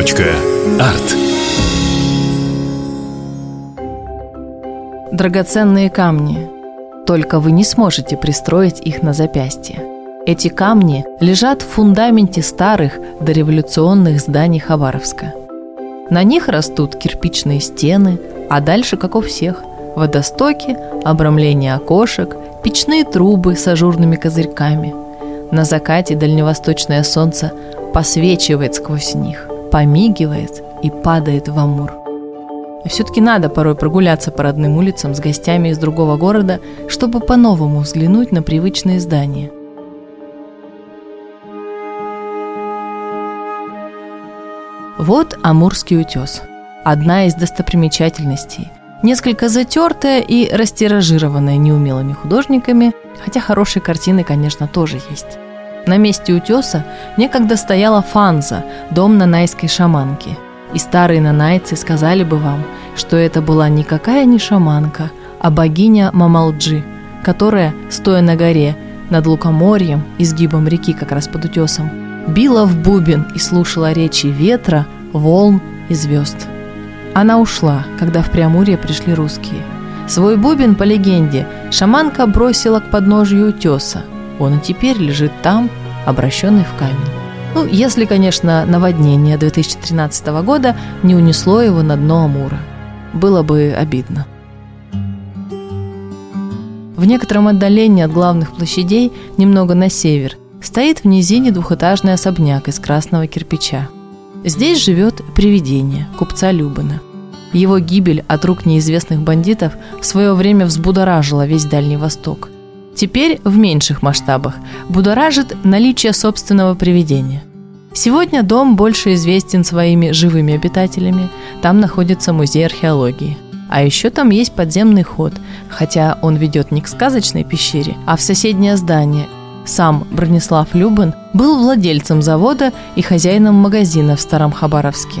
Art. Драгоценные камни. Только вы не сможете пристроить их на запястье. Эти камни лежат в фундаменте старых дореволюционных зданий Хабаровска. На них растут кирпичные стены, а дальше, как у всех, водостоки, обрамление окошек, печные трубы с ажурными козырьками. На закате дальневосточное солнце посвечивает сквозь них, помигивает и падает в Амур. И все-таки надо порой прогуляться по родным улицам с гостями из другого города, чтобы по-новому взглянуть на привычные здания. Вот Амурский утес. Одна из достопримечательностей. Несколько затертая и растиражированная неумелыми художниками, хотя хорошие картины, конечно, тоже есть. На месте утеса некогда стояла фанза, дом нанайской шаманки. И старые нанайцы сказали бы вам, что это была никакая не шаманка, а богиня Мамалджи, которая, стоя на горе, над лукоморьем, изгибом реки как раз под утесом, била в бубен и слушала речи ветра, волн и звезд. Она ушла, когда в Преамурье пришли русские. Свой бубен, по легенде, шаманка бросила к подножию утеса. Он и теперь лежит там, обращенный в камень. Ну, если, конечно, наводнение 2013 года не унесло его на дно Амура. Было бы обидно. В некотором отдалении от главных площадей, немного на север, стоит в низине двухэтажный особняк из красного кирпича. Здесь живет привидение купца Любина. Его гибель от рук неизвестных бандитов в свое время взбудоражила весь Дальний Восток. Теперь в меньших масштабах будоражит наличие собственного привидения. Сегодня дом больше известен своими живыми обитателями, там находится музей археологии. А еще там есть подземный ход, хотя он ведет не к сказочной пещере, а в соседнее здание. Сам Бронислав Любин был владельцем завода и хозяином магазина в Старом Хабаровске,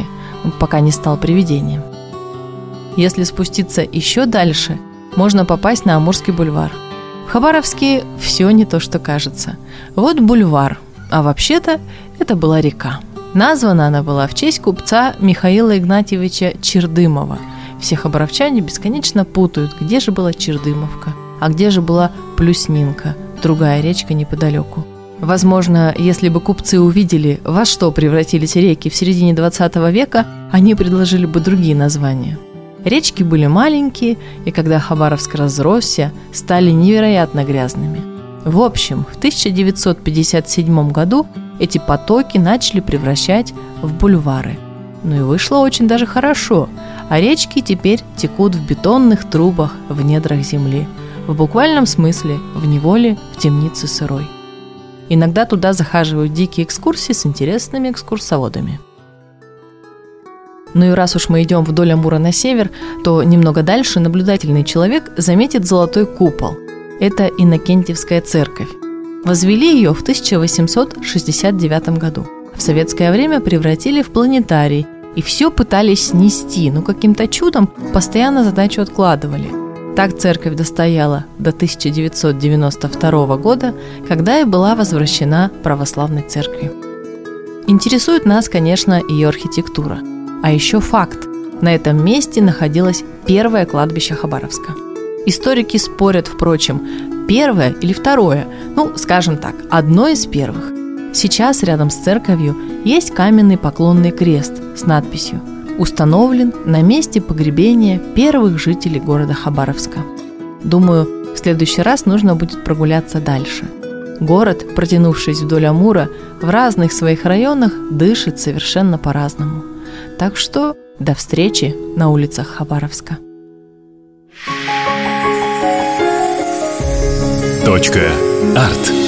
пока не стал привидением. Если спуститься еще дальше, можно попасть на Амурский бульвар. В Хабаровске все не то, что кажется. Вот бульвар, а вообще-то это была река. Названа она была в честь купца Михаила Игнатьевича Чердымова. Все хабаровчане бесконечно путают, где же была Чердымовка, а где же была Плюснинка, другая речка неподалеку. Возможно, если бы купцы увидели, во что превратились реки в середине 20 века, они предложили бы другие названия. Речки были маленькие, и когда Хабаровск разросся, стали невероятно грязными. В общем, в 1957 году эти потоки начали превращать в бульвары. Ну и вышло очень даже хорошо, а речки теперь текут в бетонных трубах в недрах земли. В буквальном смысле в неволе, в темнице сырой. Иногда туда захаживают дикие экскурсии с интересными экскурсоводами. Ну и раз уж мы идем вдоль Амура на север, то немного дальше наблюдательный человек заметит золотой купол. Это Иннокентьевская церковь. Возвели ее в 1869 году. В советское время превратили в планетарий. И все пытались снести, но каким-то чудом постоянно задачу откладывали. Так церковь достояла до 1992 года, когда и была возвращена православной церкви. Интересует нас, конечно, ее архитектура. А еще факт. На этом месте находилось первое кладбище Хабаровска. Историки спорят, впрочем, первое или второе, ну, скажем так, одно из первых. Сейчас рядом с церковью есть каменный поклонный крест с надписью «Установлен на месте погребения первых жителей города Хабаровска». Думаю, в следующий раз нужно будет прогуляться дальше. Город, протянувшись вдоль Амура, в разных своих районах дышит совершенно по-разному. Так что до встречи на улицах Хабаровска. Арт.